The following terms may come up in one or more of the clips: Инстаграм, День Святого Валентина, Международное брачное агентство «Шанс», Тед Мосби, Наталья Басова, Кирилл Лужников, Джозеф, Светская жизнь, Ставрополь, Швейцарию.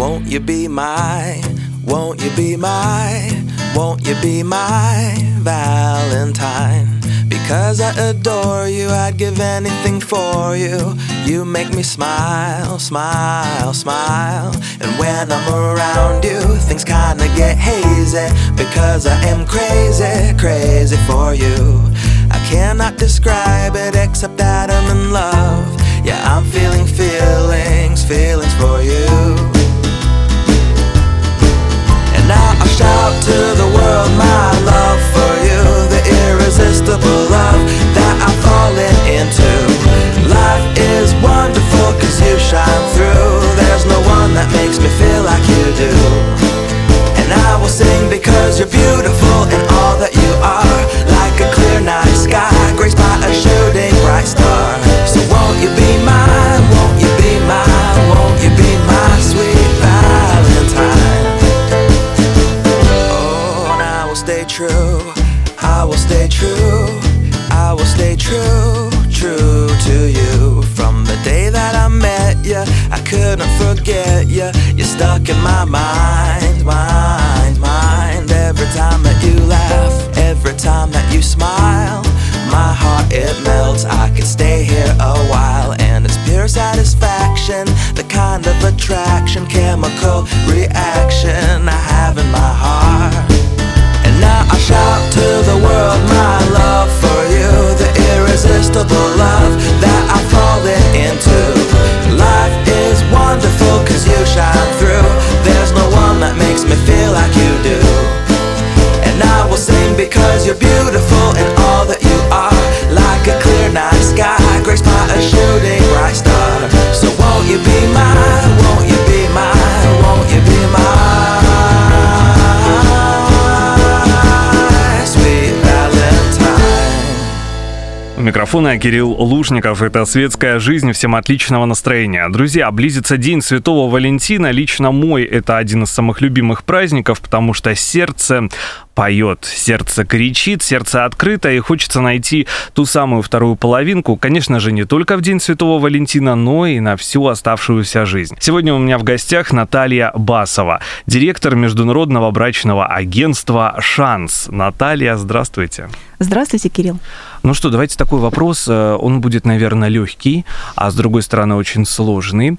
Won't you be my, won't you be my, won't you be my Valentine? Because I adore you, I'd give anything for you. You make me smile, smile, smile. And when I'm around you, things kinda get hazy. Because I am crazy, crazy for you. I cannot describe it except that I'm in love. Yeah, I'm feeling feelings, feelings for you. And now I shout to the world my love for you. The irresistible love that I'm falling into. Life is wonderful cause you shine through. There's no one that makes me feel like you do. And I will sing because you're beautiful and all that you are. Like a clear night sky, graced by a shooting bright star. So won't you be mine, won't you be mine, won't you be my sweet Valentine? Oh, and I will stay true, I will stay true, I will stay true, true to you. From the day that I met you, I couldn't forget you. You're stuck in my mind, mind, mind. Every time that you laugh, every time that you smile, my heart, it melts, I could stay here a while. And it's pure satisfaction, the kind of attraction, chemical reaction I have in my heart. And now I shout to the world my love for you. The irresistible love that I've fallen into. Life is wonderful cause you shine through. There's no one that makes me feel like you do. And I will sing because you're beautiful and all that you are. Like a clear night sky, graced by a shooting bright star. So won't you be mine, won't you be mine, won't you be mine, sweet Valentine. У микрофона Кирилл Лужников. Это «Светская жизнь». Всем отличного настроения. Друзья, близится День Святого Валентина. Лично мой это один из самых любимых праздников, потому что сердце... поет, сердце кричит, сердце открыто, и хочется найти ту самую вторую половинку, конечно же, не только в День Святого Валентина, но и на всю оставшуюся жизнь. Сегодня у меня в гостях Наталья Басова, директор Международного брачного агентства «Шанс». Наталья, здравствуйте. Здравствуйте, Кирилл. Ну что, давайте такой вопрос, он будет, наверное, легкий, а с другой стороны, очень сложный.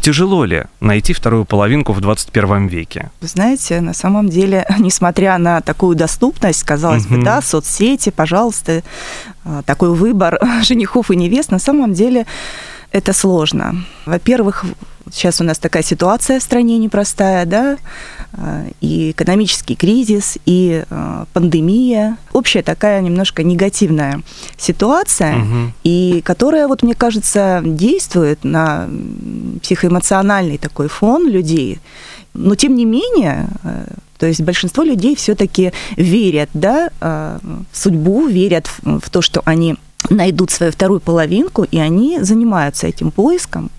Тяжело ли найти вторую половинку в 21 веке? Вы знаете, на самом деле, несмотря на такую доступность, казалось бы, да, соцсети, пожалуйста, такой выбор женихов и невест, на самом деле это сложно. Во-первых, сейчас у нас такая ситуация в стране непростая, да, и экономический кризис, и пандемия. Общая такая немножко негативная ситуация, и которая, вот мне кажется, действует на психоэмоциональный такой фон людей. Но тем не менее, то есть большинство людей все-таки верят, да, в судьбу, верят в то, что они... найдут свою вторую половинку, и они занимаются этим поиском.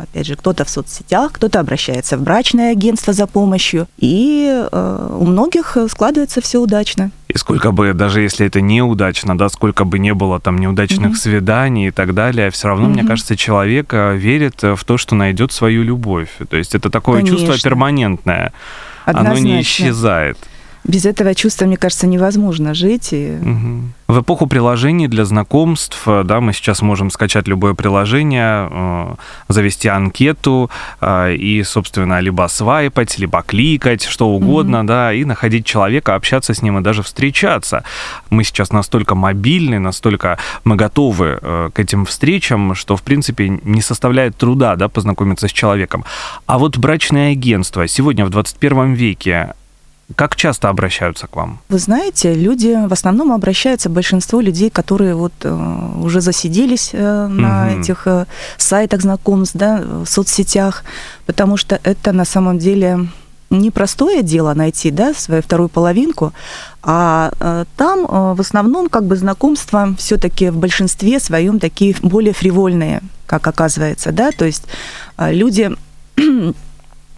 Опять же, кто-то в соцсетях, кто-то обращается в брачное агентство за помощью, и у многих складывается все удачно. И сколько бы, даже если это неудачно, да, сколько бы не было там неудачных свиданий и так далее, все равно, мне кажется, человек верит в то, что найдет свою любовь. То есть это такое чувство перманентное, однозначно. Оно не исчезает. Без этого чувства, мне кажется, невозможно жить. В эпоху приложений для знакомств, да, мы сейчас можем скачать любое приложение, завести анкету и, собственно, либо свайпать, либо кликать, что угодно, да, и находить человека, общаться с ним и даже встречаться. Мы сейчас настолько мобильны, настолько мы готовы к этим встречам, что, в принципе, не составляет труда, да, познакомиться с человеком. А вот брачное агентство сегодня в 21 веке, как часто обращаются к вам? Вы знаете, люди в основном обращаются, большинство людей, которые вот уже засиделись на этих сайтах знакомств, да, в соцсетях, потому что это на самом деле непростое дело найти, да, свою вторую половинку, а там в основном как бы знакомства все-таки в большинстве своем такие более фривольные, как оказывается, да, то есть люди...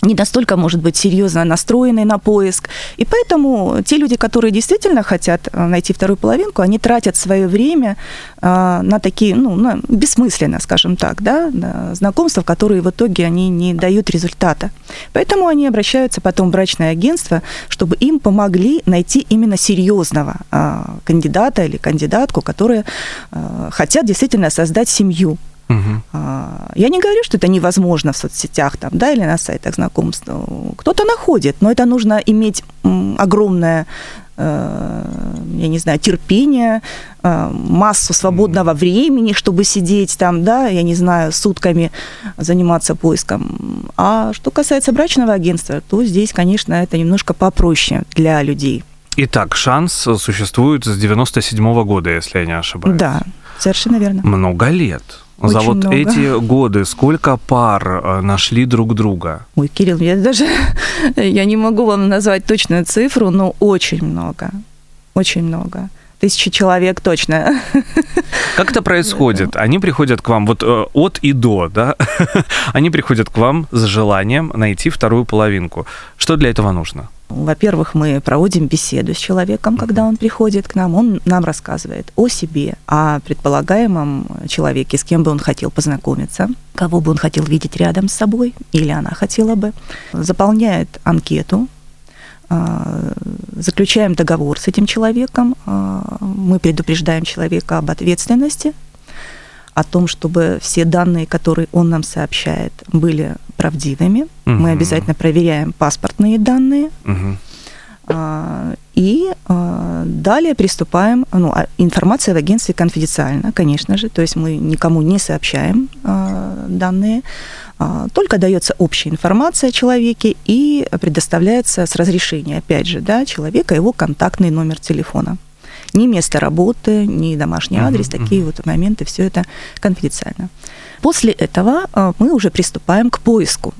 не настолько, может быть, серьезно настроены на поиск. И поэтому те люди, которые действительно хотят найти вторую половинку, они тратят свое время на такие, на бессмысленно, скажем так, на знакомства, которые в итоге они не дают результата. Поэтому они обращаются потом в брачное агентство, чтобы им помогли найти именно серьезного кандидата или кандидатку, которые хотят действительно создать семью. Угу. Я не говорю, что это невозможно в соцсетях или на сайтах знакомств. Кто-то находит, но это нужно иметь огромное, терпение, массу свободного времени, чтобы сидеть сутками заниматься поиском. А что касается брачного агентства, то здесь, конечно, это немножко попроще для людей. Итак, «Шанс» существует с 1997 года, если я не ошибаюсь. Да, совершенно верно. Много лет. Очень за много. Эти годы сколько пар нашли друг друга? Ой, Кирилл, я не могу вам назвать точную цифру, но очень много, очень много. 1000 человек точно. Как это происходит? Они приходят к вам, от и до, они приходят к вам с желанием найти вторую половинку. Что для этого нужно? Во-первых, мы проводим беседу с человеком, когда он приходит к нам. Он нам рассказывает о себе, о предполагаемом человеке, с кем бы он хотел познакомиться, кого бы он хотел видеть рядом с собой, или она хотела бы. Заполняет анкету, заключаем договор с этим человеком. Мы предупреждаем человека об ответственности, о том, чтобы все данные, которые он нам сообщает, были правдивыми. Угу. Мы обязательно проверяем паспортные данные. Угу. И далее приступаем... информация в агентстве конфиденциальна, конечно же. То есть мы никому не сообщаем данные. Только дается общая информация о человеке и предоставляется с разрешения, опять же, человека его контактный номер телефона. Ни место работы, ни домашний адрес, такие моменты, все это конфиденциально. После этого мы уже приступаем к поиску.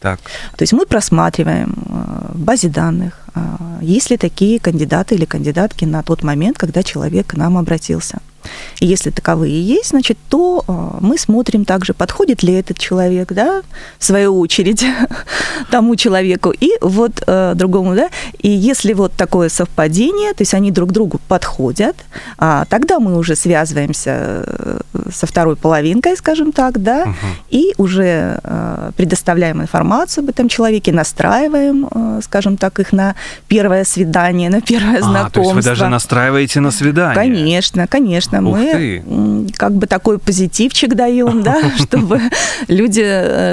Так. То есть мы просматриваем в базе данных, есть ли такие кандидаты или кандидатки на тот момент, когда человек к нам обратился. И если таковые есть, то мы смотрим также, подходит ли этот человек, в свою очередь, тому человеку и другому, И если такое совпадение, то есть они друг другу подходят, тогда мы уже связываемся со второй половинкой, скажем так, угу. И уже предоставляем информацию об этом человеке, настраиваем, скажем так, их на первое свидание, на первое знакомство. То есть вы даже настраиваете на свидание? Конечно. Мы такой позитивчик даем, чтобы люди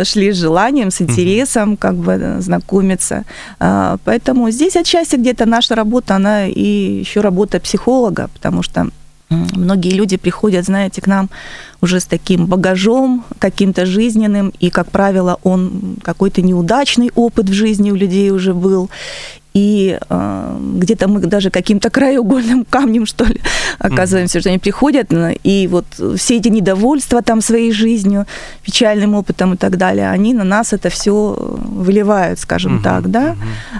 шли с желанием, с интересом знакомиться. Поэтому здесь отчасти где-то наша работа, она и еще работа психолога, потому что многие люди приходят, к нам уже с таким багажом каким-то жизненным, и, как правило, он какой-то неудачный опыт в жизни у людей уже был. И где-то мы даже каким-то краеугольным камнем, оказываемся, что они приходят, и все эти недовольства своей жизнью, печальным опытом и так далее, они на нас это все выливают, скажем так,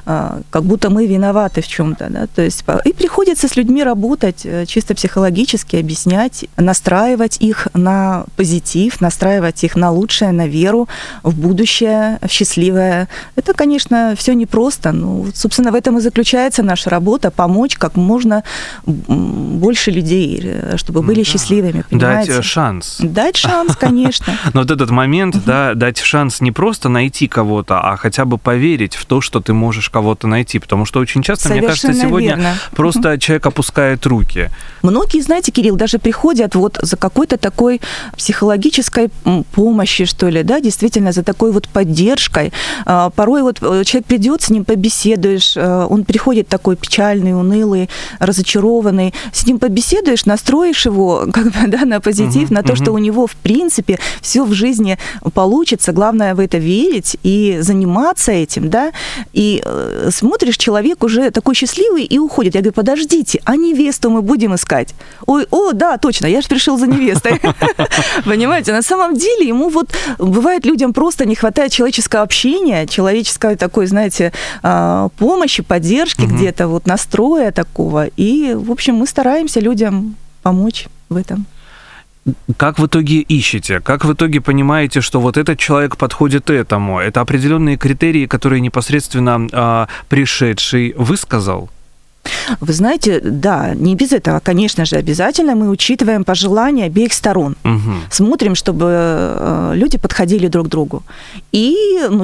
как будто мы виноваты в чем-то, то есть и приходится с людьми работать, чисто психологически объяснять, настраивать их на позитив, настраивать их на лучшее, на веру в будущее, в счастливое. Это, конечно, все непросто, собственно, в этом и заключается наша работа, помочь как можно больше людей, чтобы были счастливыми, понимаете? Дать шанс. Дать шанс, конечно. Но этот момент, дать шанс не просто найти кого-то, а хотя бы поверить в то, что ты можешь кого-то найти, потому что очень часто, мне кажется, сегодня просто человек опускает руки. Многие, Кирилл, даже приходят за какой-то такой психологической помощью, действительно, за такой поддержкой. Порой человек придет, с ним побеседуешь, он приходит такой печальный, унылый, разочарованный, с ним побеседуешь, настроишь его на позитив, на то, что у него, в принципе, все в жизни получится, главное в это верить и заниматься этим, и смотришь, человек уже такой счастливый и уходит. Я говорю, подождите, а невесту мы будем искать? Точно, я же пришел за невестой. Понимаете, на самом деле ему бывает людям просто не хватает человеческого общения, человеческой такой, помощи, поддержки где-то, настроя такого. И, в общем, мы стараемся людям помочь в этом. Как в итоге ищете? Как в итоге понимаете, что вот этот человек подходит этому? Это определенные критерии, которые непосредственно пришедший высказал? Вы знаете, да, не без этого, конечно же, обязательно мы учитываем пожелания обеих сторон. Угу. Смотрим, чтобы люди подходили друг к другу. И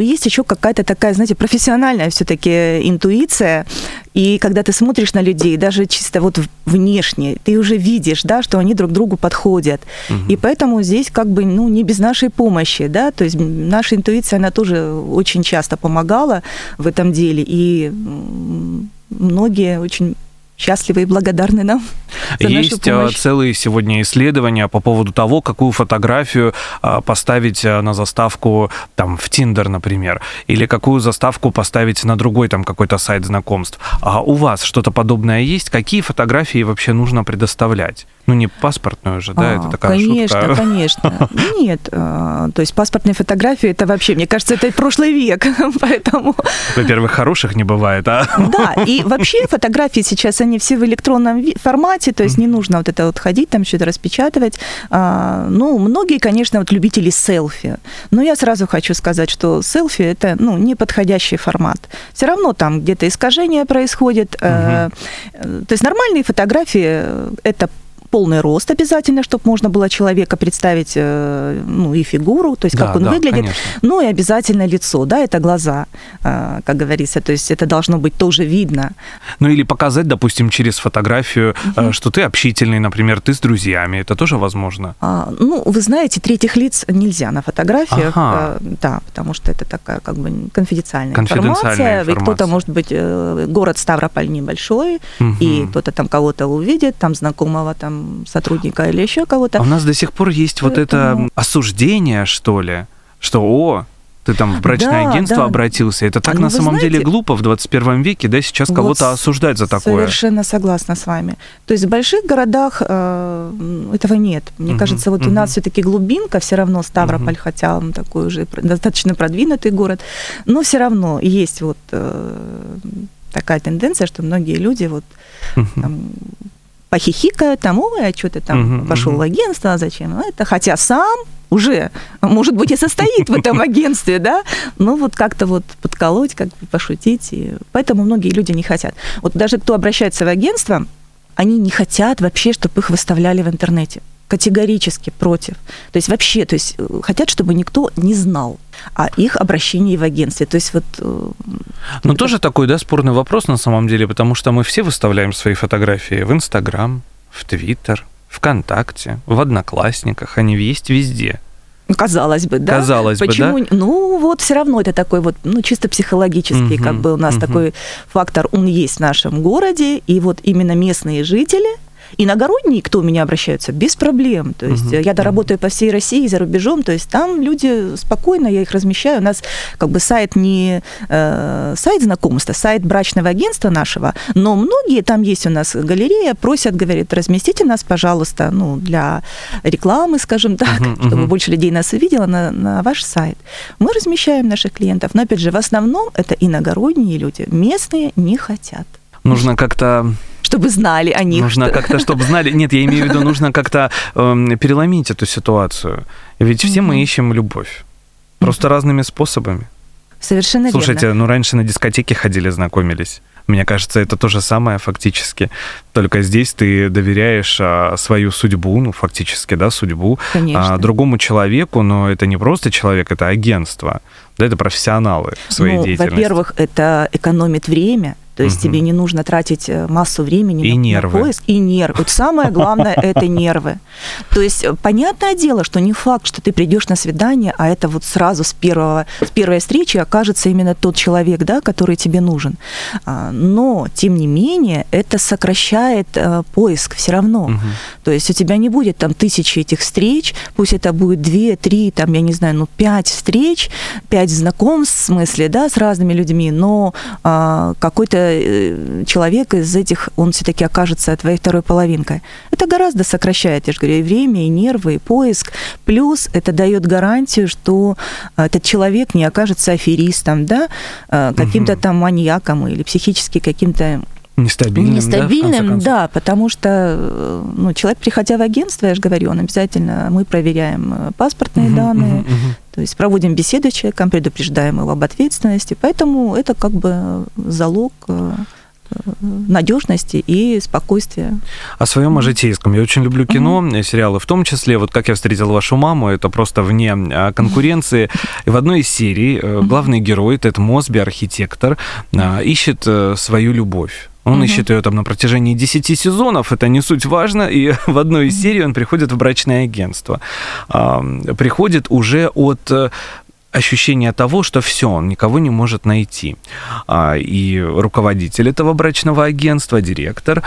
есть еще какая-то такая, знаете, профессиональная все-таки интуиция. И когда ты смотришь на людей, даже чисто вот внешне, ты уже видишь, да, что они друг к другу подходят. Угу. И поэтому здесь как бы не без нашей помощи, да, то есть наша интуиция, она тоже очень часто помогала в этом деле. И многие очень счастливы и благодарны нам за нашу помощь. Есть целые сегодня исследования по поводу того, какую фотографию поставить на заставку там, в Tinder, например, или какую заставку поставить на другой там, какой-то сайт знакомств. А у вас что-то подобное есть? Какие фотографии вообще нужно предоставлять? Не паспортную же, да, это такая шутка. Конечно. Нет, то есть паспортные фотографии, это вообще, мне кажется, это прошлый век, поэтому... Во-первых, хороших не бывает, а? Да, и вообще фотографии сейчас, они все в электронном формате, то есть не нужно вот это вот ходить, там что-то распечатывать. Многие, конечно, вот любители селфи, но я сразу хочу сказать, что селфи это, неподходящий формат. Все равно там где-то искажение происходит. То есть нормальные фотографии, это полный рост обязательно, чтобы можно было человека представить, и фигуру, то есть как он выглядит, конечно. И обязательно лицо, да, это глаза, как говорится, то есть это должно быть тоже видно. Или показать, допустим, через фотографию, угу. что ты общительный, например, ты с друзьями, это тоже возможно? Вы знаете, третьих лиц нельзя на фотографиях, ага. Да, потому что это такая как бы конфиденциальная информация, и кто-то, может быть, город Ставрополь небольшой, угу. и кто-то там кого-то увидит, там знакомого, там сотрудника или еще кого-то. А у нас до сих пор есть вот это осуждение, что ли, что ты там в брачное агентство обратился. Это так на самом деле глупо в 21 веке, да, сейчас кого-то осуждать за такое. Совершенно согласна с вами. То есть в больших городах этого нет. Мне кажется, у нас все-таки глубинка, все равно Ставрополь, хотя он такой уже достаточно продвинутый город, но все равно есть вот такая тенденция, что многие люди похихикают, что ты там пошел в агентство, а зачем это? Хотя сам уже, может быть, и состоит в этом агентстве, да? Но как-то подколоть, как бы пошутить. И поэтому многие люди не хотят. Даже кто обращается в агентство, они не хотят вообще, чтобы их выставляли в интернете. Категорически против. То есть вообще, хотят, чтобы никто не знал о их обращении в агентстве. То есть тоже такой, да, спорный вопрос на самом деле, потому что мы все выставляем свои фотографии в Инстаграм, в Твиттер, ВКонтакте, в Одноклассниках, они есть везде. Казалось бы, да? Почему? Да? Все равно это такой чисто психологический, как бы у нас такой фактор, он есть в нашем городе, и именно местные жители... Иногородние, кто у меня обращаются, без проблем. То есть я доработаю по всей России, за рубежом, то есть там люди спокойно, я их размещаю. У нас как бы сайт не сайт знакомства, сайт брачного агентства нашего, но многие, там есть у нас галерея, просят, говорят, разместите нас, пожалуйста, для рекламы, скажем так, чтобы больше людей нас увидело на ваш сайт. Мы размещаем наших клиентов, но, опять же, в основном это иногородние люди, местные не хотят. Нужно как-то... Чтобы знали о них. Нужно как-то, чтобы знали. Нет, я имею в виду, нужно как-то переломить эту ситуацию. Ведь все мы ищем любовь. Просто разными способами. Совершенно верно. Слушайте, раньше на дискотеки ходили, знакомились. Мне кажется, это то же самое фактически. Только здесь ты доверяешь свою судьбу, фактически, да, судьбу другому человеку, но это не просто человек, это агентство. Да, это профессионалы в своей деятельности. Во-первых, это экономит время. То есть тебе не нужно тратить массу времени на поиск. И нервы. Вот самое главное – это нервы. То есть понятное дело, что не факт, что ты придешь на свидание, а это сразу с первой встречи окажется именно тот человек, да, который тебе нужен. Но, тем не менее, это сокращает поиск все равно. То есть у тебя не будет там тысячи этих встреч, пусть это будет 2-3, там, я не знаю, 5 встреч, 5 знакомств, в смысле, да, с разными людьми, но какой-то человек из этих, он все-таки окажется твоей второй половинкой. Это гораздо сокращает, я же говорю, и время, и нервы, и поиск. Плюс это дает гарантию, что этот человек не окажется аферистом, да, каким-то там маньяком или психически каким-то Нестабильным, да, потому что человек, приходя в агентство, я же говорю, он обязательно, мы проверяем паспортные данные, то есть проводим беседу с человеком, предупреждаем его об ответственности, поэтому это как бы залог надежности и спокойствия. О своем, о житейском. Я очень люблю кино, сериалы в том числе. Вот «Как я встретил вашу маму», это просто вне конкуренции. И в одной из серий главный герой, Тед Мосби, архитектор, ищет свою любовь. Он ищет ее там на протяжении 10 сезонов, это не суть важно, и в одной из серий он приходит в брачное агентство. Приходит уже от ощущение того, что все, он никого не может найти. И руководитель этого брачного агентства, директор,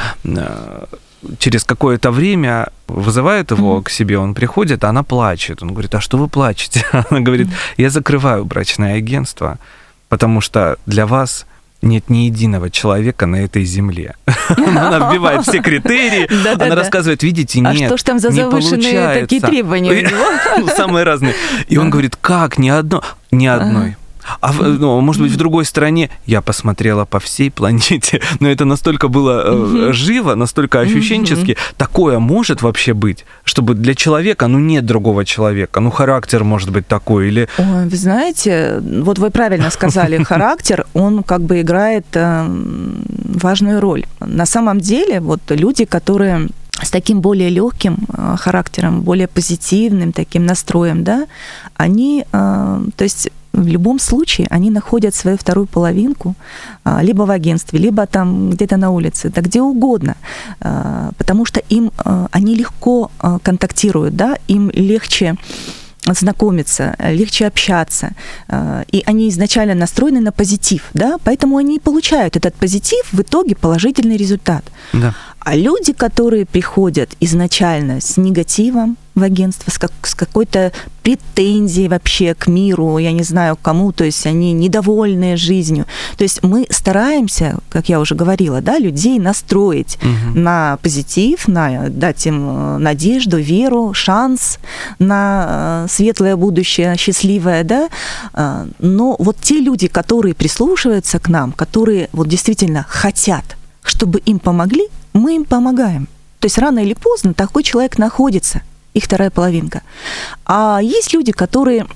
через какое-то время вызывает его к себе, он приходит, а она плачет. Он говорит: а что вы плачете? Она говорит: я закрываю брачное агентство, потому что для вас нет ни единого человека на этой земле. Она вбивает все критерии, она рассказывает: видите, нет, не получается. А что ж там за завышенные такие требования у него? Самые разные. И он говорит: как, ни одной. А, может быть, в другой стране. Я посмотрела по всей планете, но это настолько было живо, настолько ощущенчески. Такое может вообще быть, чтобы для человека, нет другого человека, характер может быть такой или... Ой, вы знаете, вот вы правильно сказали, характер, он как бы играет важную роль. На самом деле, вот люди, которые с таким более легким характером, более позитивным таким настроем, да, они, то есть... В любом случае они находят свою вторую половинку либо в агентстве, либо там где-то на улице, да где угодно, потому что им они легко контактируют, да, им легче знакомиться, легче общаться, и они изначально настроены на позитив, да, поэтому они получают этот позитив, в итоге положительный результат. Да. А люди, которые приходят изначально с негативом в агентство, с какой-то претензией вообще к миру, я не знаю к кому, то есть они недовольны жизнью. То есть мы стараемся, как я уже говорила, да, людей настроить на позитив, дать им надежду, веру, шанс на светлое будущее, счастливое, да. Но вот те люди, которые прислушиваются к нам, которые вот действительно хотят, чтобы им помогли, мы им помогаем. То есть рано или поздно такой человек находится, их вторая половинка. А есть люди, которые,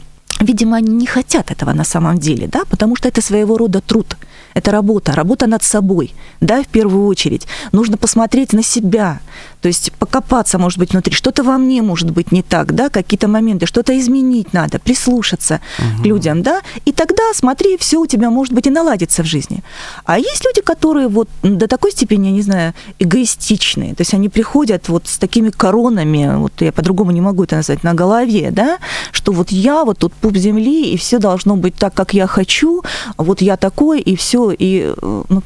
видимо, они не хотят этого на самом деле, да, потому что это своего рода труд, это работа над собой, да, в первую очередь. Нужно посмотреть на себя, то есть покопаться, может быть, внутри, что-то во мне может быть не так, да, какие-то моменты, что-то изменить надо, прислушаться к людям, да, и тогда, смотри, все у тебя, может быть, и наладится в жизни. А есть люди, которые вот до такой степени, я не знаю, эгоистичные, то есть они приходят вот с такими коронами, вот я по-другому не могу это назвать, на голове, да, что вот я вот тут пуп земли, и все должно быть так, как я хочу, вот я такой, и все. И,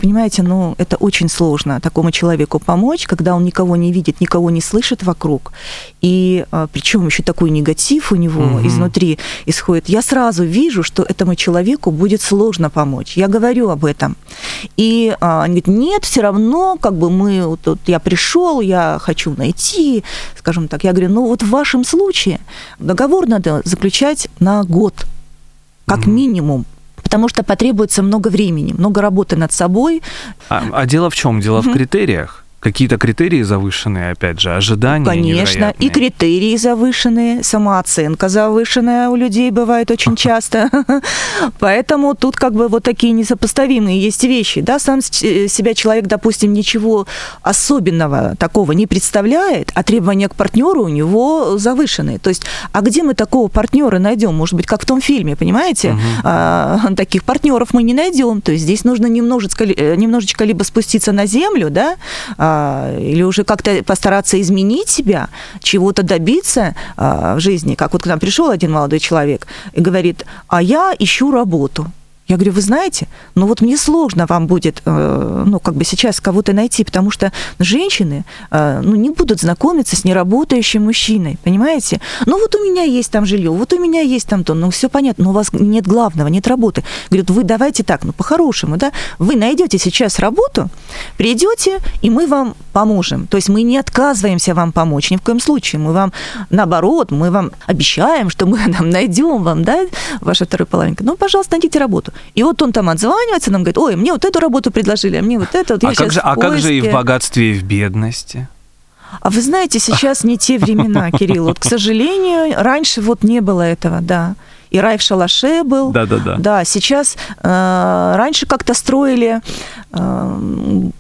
понимаете, это очень сложно такому человеку помочь, когда он никого не видит, никого не слышит вокруг. И причем еще такой негатив у него изнутри исходит. Я сразу вижу, что этому человеку будет сложно помочь. Я говорю об этом. И они говорят: нет, все равно, как бы я пришел, я хочу найти, скажем так. Я говорю: в вашем случае договор надо заключать на год, как минимум. Потому что потребуется много времени, много работы над собой. А дело в чем? Дело в критериях. Какие-то критерии завышенные, опять же, ожидания невероятные. Конечно, и критерии завышенные, самооценка завышенная у людей бывает очень часто. Поэтому тут как бы вот такие несопоставимые есть вещи. Да, сам себя человек, допустим, ничего особенного такого не представляет, а требования к партнеру у него завышенные. То есть, а где мы такого партнера найдем? Может быть, как в том фильме, понимаете? Таких партнеров мы не найдем. То есть здесь нужно немножечко либо спуститься на землю, да, или уже как-то постараться изменить себя, чего-то добиться в жизни. Как вот к нам пришел один молодой человек и говорит: а я ищу работу. Я говорю: вы знаете, мне сложно вам будет, сейчас кого-то найти, потому что женщины, не будут знакомиться с неработающим мужчиной, понимаете? У меня есть там жилье, у меня есть там то, все понятно, но у вас нет главного, нет работы. Говорят: вы давайте так, по-хорошему, да, вы найдете сейчас работу, придете, и мы вам поможем. То есть мы не отказываемся вам помочь, ни в коем случае. Мы вам, наоборот, мы вам обещаем, что мы найдем вам, да, вашу вторую половинку. Пожалуйста, найдите работу. И вот он там отзванивается, нам говорит, ой, мне вот эту работу предложили, а мне вот это. Вот а как же и в богатстве, и в бедности? А вы знаете, сейчас не те времена, Кирилл. Вот, к сожалению, раньше вот не было этого, да. И рай в шалаше был. Да-да-да. Да, сейчас раньше как-то строили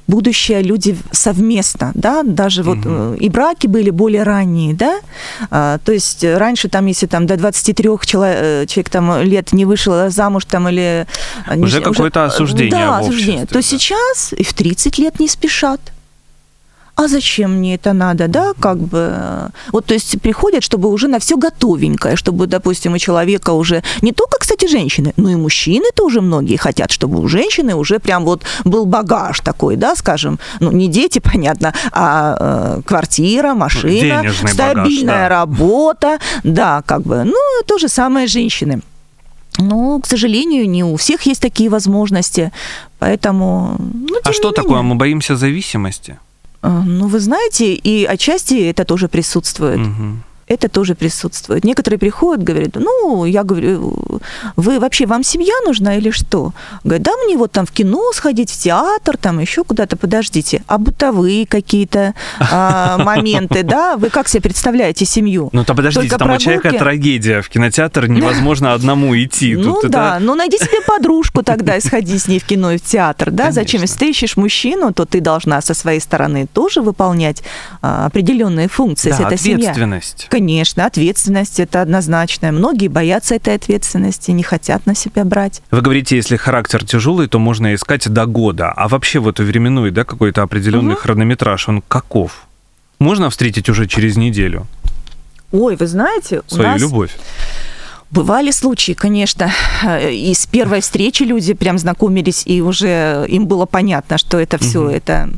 будущее люди совместно, да, даже вот и браки были более ранние, да. То есть раньше там, если там до 23 человек там, лет не вышел замуж там или... Уже какое-то осуждение. Да, осуждение. То сейчас и в 30 лет не спешат. А зачем мне это надо, да, как бы... Вот, то есть, приходят, чтобы уже на все готовенькое, чтобы, допустим, у человека уже... Не только, кстати, женщины, но и мужчины тоже многие хотят, чтобы у женщины уже прям вот был багаж такой, да, скажем, ну, не дети, понятно, а квартира, машина, денежный стабильная багаж, да. Работа, да, как бы, ну, то же самое женщины. Ну, к сожалению, не у всех есть такие возможности, поэтому... Ну, а что такое? Мы боимся зависимости? Ну, вы знаете, и отчасти это тоже присутствует. Угу. Это тоже присутствует. Некоторые приходят, говорят, ну, я говорю, вы вообще, вам семья нужна или что? Говорят, да мне вот там в кино сходить, в театр, там еще куда-то, подождите. А бытовые какие-то моменты, да? Вы как себе представляете семью? Ну, то подождите, там у человека трагедия, в кинотеатр невозможно одному идти. Ну да, ну найди себе подружку тогда и сходи с ней в кино и в театр, да? Зачем? Если ты ищешь мужчину, то ты должна со своей стороны тоже выполнять определенные функции, если это семья. Ответственность. Конечно, ответственность, это однозначно. Многие боятся этой ответственности, не хотят на себя брать. Вы говорите, если характер тяжелый, то можно искать до года. А вообще вот временной, да, какой-то определенный хронометраж, он каков? Можно встретить уже через неделю? Ой, вы знаете, свою любовь. Бывали случаи, конечно, и с первой встречи люди прям знакомились, и уже им было понятно, что это все, это...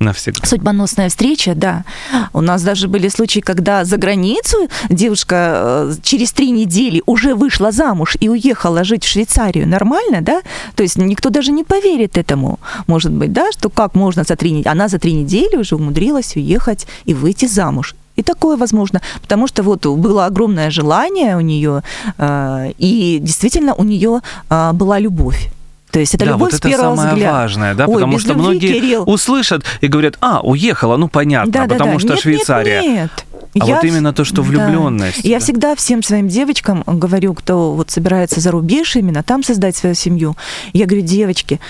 Навсегда. Судьбоносная встреча, да. У нас даже были случаи, когда за границу девушка через 3 недели уже вышла замуж и уехала жить в Швейцарию. Нормально, да? То есть никто даже не поверит этому, может быть, да, что как можно за 3 недели... Она за 3 недели уже умудрилась уехать и выйти замуж. И такое возможно, потому что вот было огромное желание у нее, и действительно у нее была любовь. То есть это любовь вот с первого взгляда. Да, вот это самое важное, да, потому что любви, многие Кирилл... услышат и говорят, а, уехала, ну понятно, да, потому да, да. что нет, Швейцария. Нет. А вот именно то, что влюбленность. Да. Я всегда всем своим девочкам говорю, кто вот собирается за рубеж именно там создать свою семью, я говорю, девочки,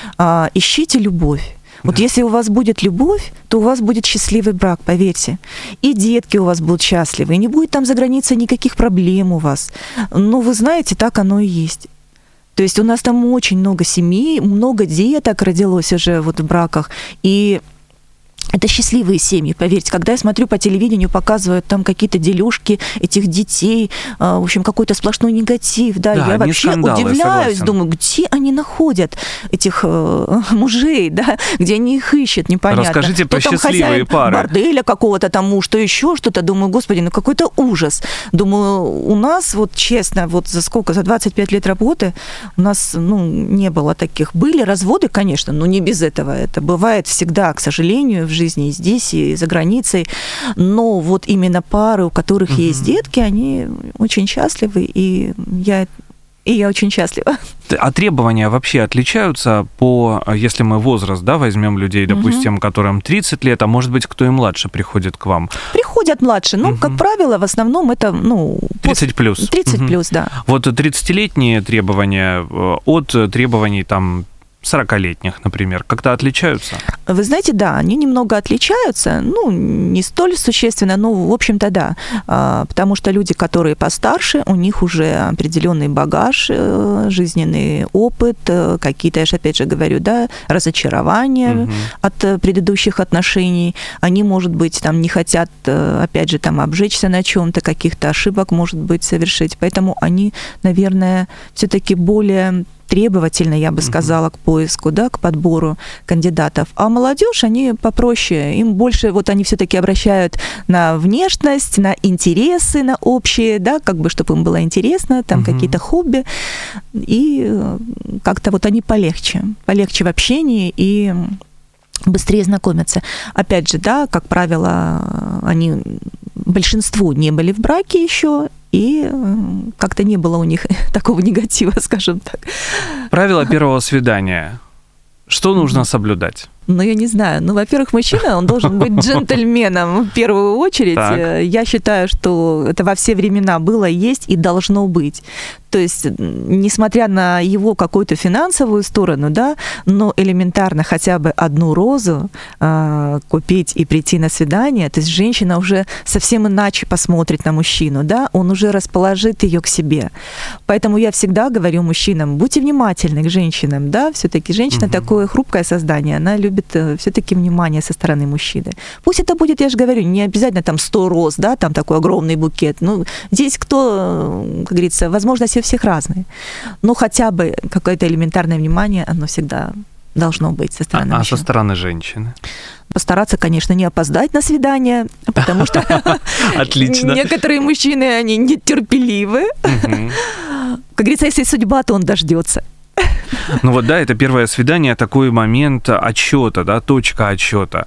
ищите любовь. Вот если у вас будет любовь, то у вас будет счастливый брак, поверьте. И детки у вас будут счастливы, и не будет там за границей никаких проблем у вас. Но вы знаете, так оно и есть. То есть у нас там очень много семей, много деток родилось уже вот в браках, и это счастливые семьи, поверьте. Когда я смотрю по телевидению, показывают там какие-то делюшки этих детей, в общем, какой-то сплошной негатив, да, да я вообще скандалы, удивляюсь, согласен. Думаю, где они находят этих мужей, да, где они их ищут, непонятно. Расскажите про счастливые пары. Борделя какого-то там муж, то еще что-то, думаю, господи, ну какой-то ужас. Думаю, у нас, вот честно, вот за сколько, за 25 лет работы у нас, ну, не было таких. Были разводы, конечно, но не без этого. Это бывает всегда, к сожалению, в жизни и здесь, и за границей. Но вот именно пары, у которых есть детки, они очень счастливы, и я очень счастлива. А требования вообще отличаются по, если мы возраст, да, возьмем людей, допустим, которым 30 лет, а может быть, кто и младше приходит к вам? Приходят младше, но, как правило, в основном это, ну... 30+. 30+, да. Вот 30-летние требования от требований, там, 40-летних, например, как-то отличаются? Вы знаете, да, они немного отличаются, ну, не столь существенно, но, в общем-то, да, потому что люди, которые постарше, у них уже определенный багаж, жизненный опыт, какие-то, я же опять же говорю, да, разочарования от предыдущих отношений, они, может быть, там, не хотят, опять же, там, обжечься на чем-то, каких-то ошибок, может быть, совершить, поэтому они, наверное, все-таки более... требовательно, я бы сказала, к поиску, да, к подбору кандидатов. А молодежь, они попроще, им больше, вот они все-таки обращают на внешность, на интересы, на общие, да, как бы, чтобы им было интересно, там какие-то хобби, и как-то вот они полегче в общении и быстрее знакомятся. Опять же, да, как правило, они большинство не были в браке еще. и как-то не было у них такого негатива, скажем так. Правила первого свидания. Что нужно соблюдать? Ну, я не знаю. Ну, во-первых, мужчина, он должен быть джентльменом в первую очередь. Так. Я считаю, что это во все времена было, есть и должно быть. То есть, несмотря на его какую-то финансовую сторону, да, но элементарно хотя бы одну розу купить и прийти на свидание, то есть женщина уже совсем иначе посмотрит на мужчину, да, он уже расположит ее к себе. Поэтому я всегда говорю мужчинам, будьте внимательны к женщинам, да, все-таки женщина такое хрупкое создание, она любит все-таки внимание со стороны мужчины. Пусть это будет, я же говорю, не обязательно там 100 роз, да, там такой огромный букет. Ну, здесь кто, как говорится, возможности у всех разные. Но хотя бы какое-то элементарное внимание, оно всегда должно быть со стороны мужчины. А со стороны женщины? Постараться, конечно, не опоздать на свидание, потому что некоторые мужчины, они нетерпеливы. Как говорится, если судьба, то он дождется. Ну вот да, это первое свидание, такой момент отсчета, да, точка отсчета.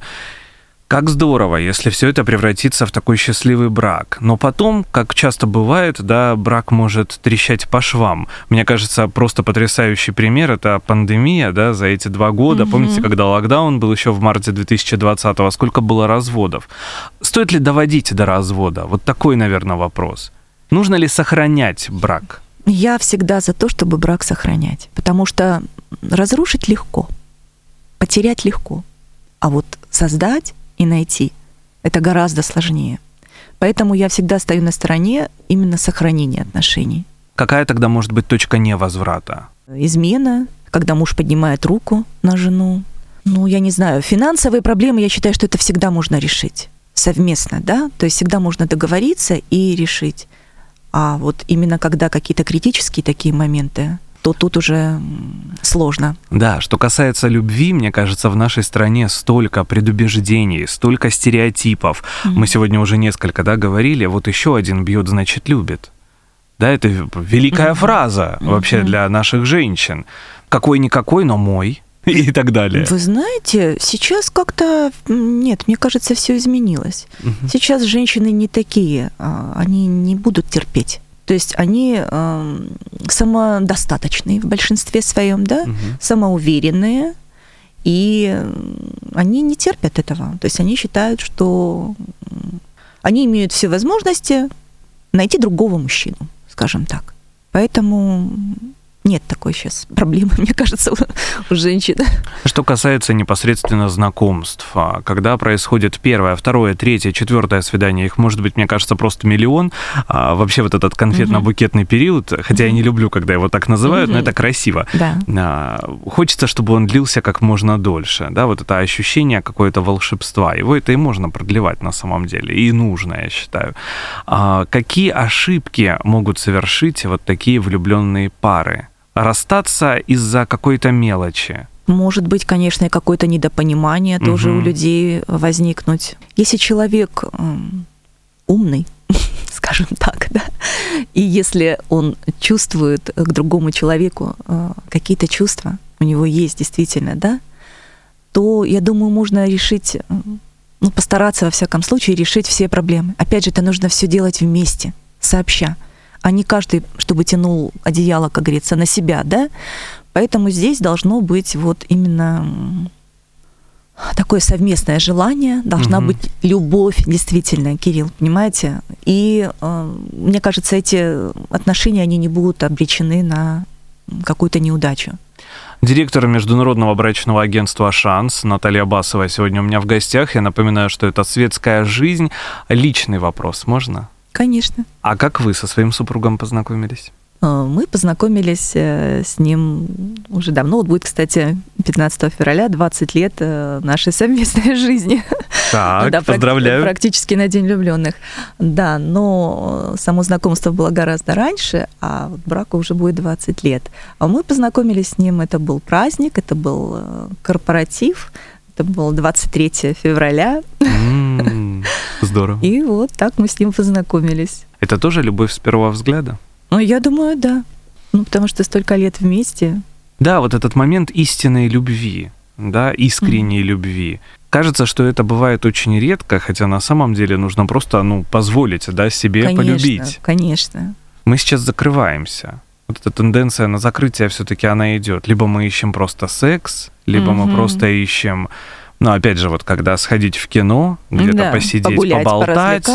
Как здорово, если все это превратится в такой счастливый брак. Но потом, как часто бывает, да, брак может трещать по швам. Мне кажется, просто потрясающий пример – это пандемия, да, за эти 2 года. Помните, когда локдаун был еще в марте 2020-го, сколько было разводов? Стоит ли доводить до развода? Вот такой, наверное, вопрос. Нужно ли сохранять брак? Я всегда за то, чтобы брак сохранять, потому что разрушить легко, потерять легко, а вот создать и найти – это гораздо сложнее. Поэтому я всегда стою на стороне именно сохранения отношений. Какая тогда может быть точка невозврата? Измена, когда муж поднимает руку на жену. Ну, я не знаю, финансовые проблемы, я считаю, что это всегда можно решить совместно, да? То есть всегда можно договориться и решить. А вот именно когда какие-то критические такие моменты, то тут уже сложно. Да, что касается любви, мне кажется, в нашей стране столько предубеждений, столько стереотипов. Мы сегодня уже несколько, да, говорили, вот еще один бьет, значит, любит. Да, это великая фраза вообще для наших женщин. Какой-никакой, но мой. И так далее. Вы знаете, сейчас как-то... Нет, мне кажется, все изменилось. Сейчас женщины не такие. Они не будут терпеть. То есть они самодостаточные в большинстве своем, да? Самоуверенные. И они не терпят этого. То есть они считают, что они имеют все возможности найти другого мужчину, скажем так. Поэтому... Нет такой сейчас проблемы, мне кажется, у женщин. Что касается непосредственно знакомств, когда происходит 1-е, 2-е, 3-е, 4-е свидание, их может быть, мне кажется, просто миллион. А вообще вот этот конфетно-букетный период, хотя я не люблю, когда его так называют, но это красиво. Да. Хочется, чтобы он длился как можно дольше. Да, вот это ощущение какое-то волшебства. Его это и можно продлевать на самом деле, и нужно, я считаю. Какие ошибки могут совершить вот такие влюбленные пары? Расстаться из-за какой-то мелочи. Может быть, конечно, и какое-то недопонимание тоже у людей возникнуть. Если человек умный, скажем так, да, и если он чувствует к другому человеку какие-то чувства, у него есть действительно, да, то, я думаю, можно решить, ну, постараться, во всяком случае, решить все проблемы. Опять же, это нужно все делать вместе, сообща. А не каждый, чтобы тянул одеяло, как говорится, на себя, да? Поэтому здесь должно быть вот именно такое совместное желание, должна быть любовь, действительно, Кирилл, понимаете? И мне кажется, эти отношения, они не будут обречены на какую-то неудачу. Директор Международного брачного агентства «Шанс» Наталья Басова сегодня у меня в гостях. Я напоминаю, что это «Светская жизнь». Личный вопрос, можно? Конечно. А как вы со своим супругом познакомились? Мы познакомились с ним уже давно. Вот будет, кстати, 15 февраля 20 лет нашей совместной жизни. Так, да, поздравляю. Практически на День влюбленных. Да, но само знакомство было гораздо раньше, а браку уже будет 20 лет. А мы познакомились с ним, это был праздник, это был корпоратив, это было 23 февраля. Здорово. И вот так мы с ним познакомились. Это тоже любовь с первого взгляда? Ну, я думаю, да. Ну, потому что столько лет вместе. Да, вот этот момент истинной любви, да, искренней любви. Кажется, что это бывает очень редко, хотя на самом деле нужно просто позволить себе полюбить. Конечно. Мы сейчас закрываемся. Вот эта тенденция на закрытие все-таки она идет. Либо мы ищем просто секс, либо мы просто ищем... опять же, когда сходить в кино, где-то посидеть, погулять, поболтать,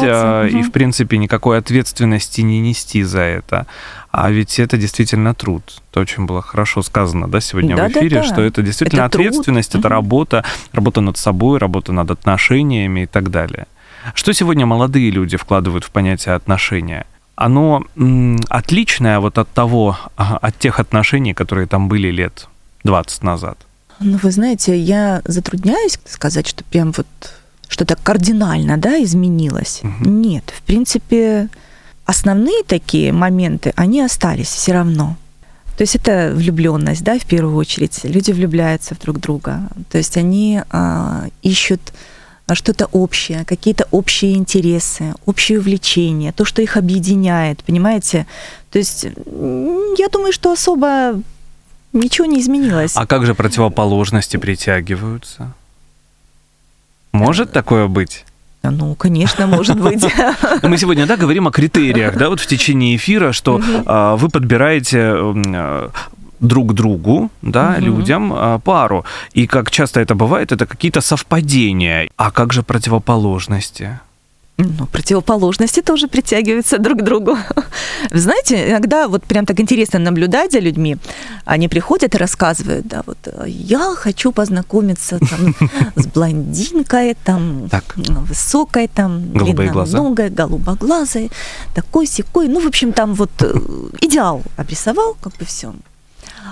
и, в принципе, никакой ответственности не нести за это. А ведь это действительно труд. Это очень было хорошо сказано, сегодня в эфире, что это действительно это ответственность, это работа, работа над собой, работа над отношениями и так далее. Что сегодня молодые люди вкладывают в понятие отношения? Оно отличное от тех отношений, которые там были лет 20 назад. Вы знаете, я затрудняюсь сказать, что прям что-то кардинально, изменилось. Угу. Нет, в принципе, основные такие моменты, они остались все равно. То есть это влюбленность, в первую очередь. Люди влюбляются в друг друга. То есть они ищут что-то общее, какие-то общие интересы, общие увлечения, то, что их объединяет, понимаете? То есть я думаю, что особо... Ничего не изменилось. А как же противоположности притягиваются? Может такое быть? Конечно, может быть. Мы сегодня, говорим о критериях, в течение эфира, что вы подбираете друг другу, людям пару. И как часто это бывает, это какие-то совпадения. А как же противоположности? Противоположности тоже притягиваются друг к другу. Вы знаете, иногда прям так интересно наблюдать за людьми. Они приходят и рассказывают, я хочу познакомиться с блондинкой, высокой, голубоглазой, такой-сякой. В общем, идеал обрисовал всё.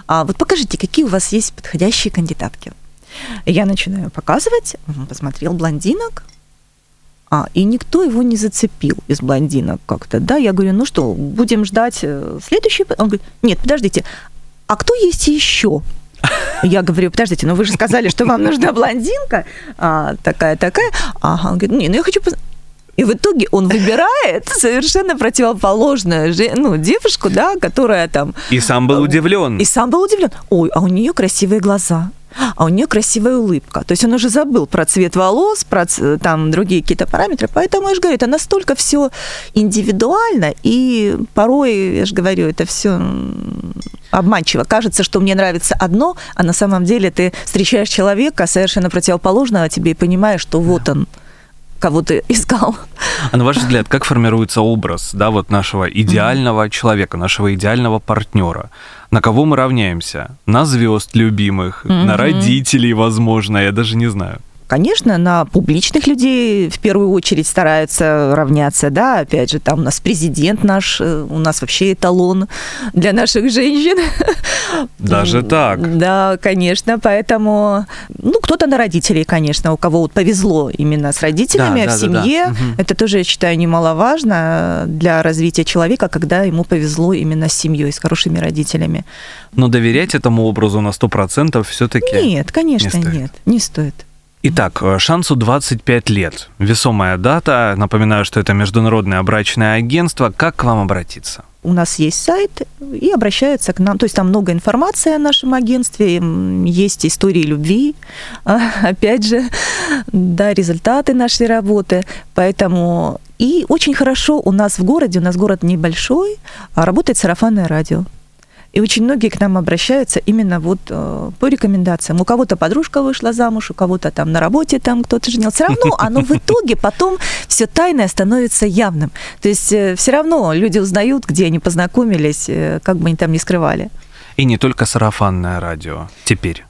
А покажите, какие у вас есть подходящие кандидатки. Я начинаю показывать, посмотрел блондинок, и никто его не зацепил из блондинок как-то, Я говорю, будем ждать следующий... Он говорит, нет, подождите, а кто есть еще? Я говорю, подождите, вы же сказали, что вам нужна блондинка, такая-такая. Ага, он говорит, я хочу... И в итоге он выбирает совершенно противоположную девушку, которая там... И сам был удивлен. Ой, а у нее красивые глаза. А у нее красивая улыбка. То есть он уже забыл про цвет волос, про другие какие-то параметры. Поэтому, я же говорю, это настолько все индивидуально, и порой, я же говорю, это все обманчиво. Кажется, что мне нравится одно, а на самом деле ты встречаешь человека совершенно противоположного тебе и понимаешь, что вот он, кого ты искал. А на ваш взгляд, как формируется образ, нашего идеального человека, нашего идеального партнера? На кого мы равняемся? На звезд любимых, на родителей, возможно, я даже не знаю. Конечно, на публичных людей в первую очередь стараются равняться, опять же, у нас президент наш, у нас вообще эталон для наших женщин. Даже так? Да, конечно, поэтому, кто-то на родителей, конечно, у кого повезло именно с родителями, в семье, это тоже, я считаю, немаловажно для развития человека, когда ему повезло именно с семьей, с хорошими родителями. Но доверять этому образу на 100% все-таки? Нет, конечно, нет, не стоит. Итак, «Шансу» 25 лет. Весомая дата. Напоминаю, что это Международное брачное агентство. Как к вам обратиться? У нас есть сайт, и обращаются к нам. То есть там много информации о нашем агентстве, есть истории любви, опять же, результаты нашей работы. Поэтому и очень хорошо у нас в городе, у нас город небольшой, работает сарафанное радио. И очень многие к нам обращаются именно по рекомендациям. У кого-то подружка вышла замуж, у кого-то там на работе кто-то женился. Все равно оно в итоге потом все тайное становится явным. То есть все равно люди узнают, где они познакомились, как бы они там ни скрывали. И не только сарафанное радио теперь.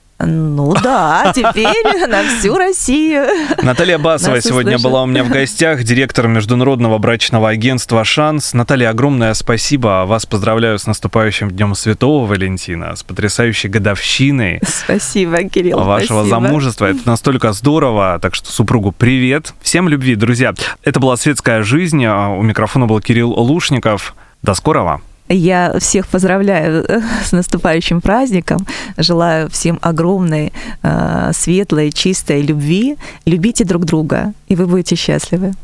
Теперь на всю Россию. Наталья Басова сегодня была у меня в гостях, директор Международного брачного агентства «Шанс». Наталья, огромное спасибо. Вас поздравляю с наступающим Днем Святого Валентина, с потрясающей годовщиной. Спасибо, Кирилл. Вашего замужества. Это настолько здорово. Так что супругу привет. Всем любви, друзья. Это была «Светская жизнь». У микрофона был Кирилл Лушников. До скорого. Я всех поздравляю с наступающим праздником. Желаю всем огромной, светлой, чистой любви. Любите друг друга, и вы будете счастливы.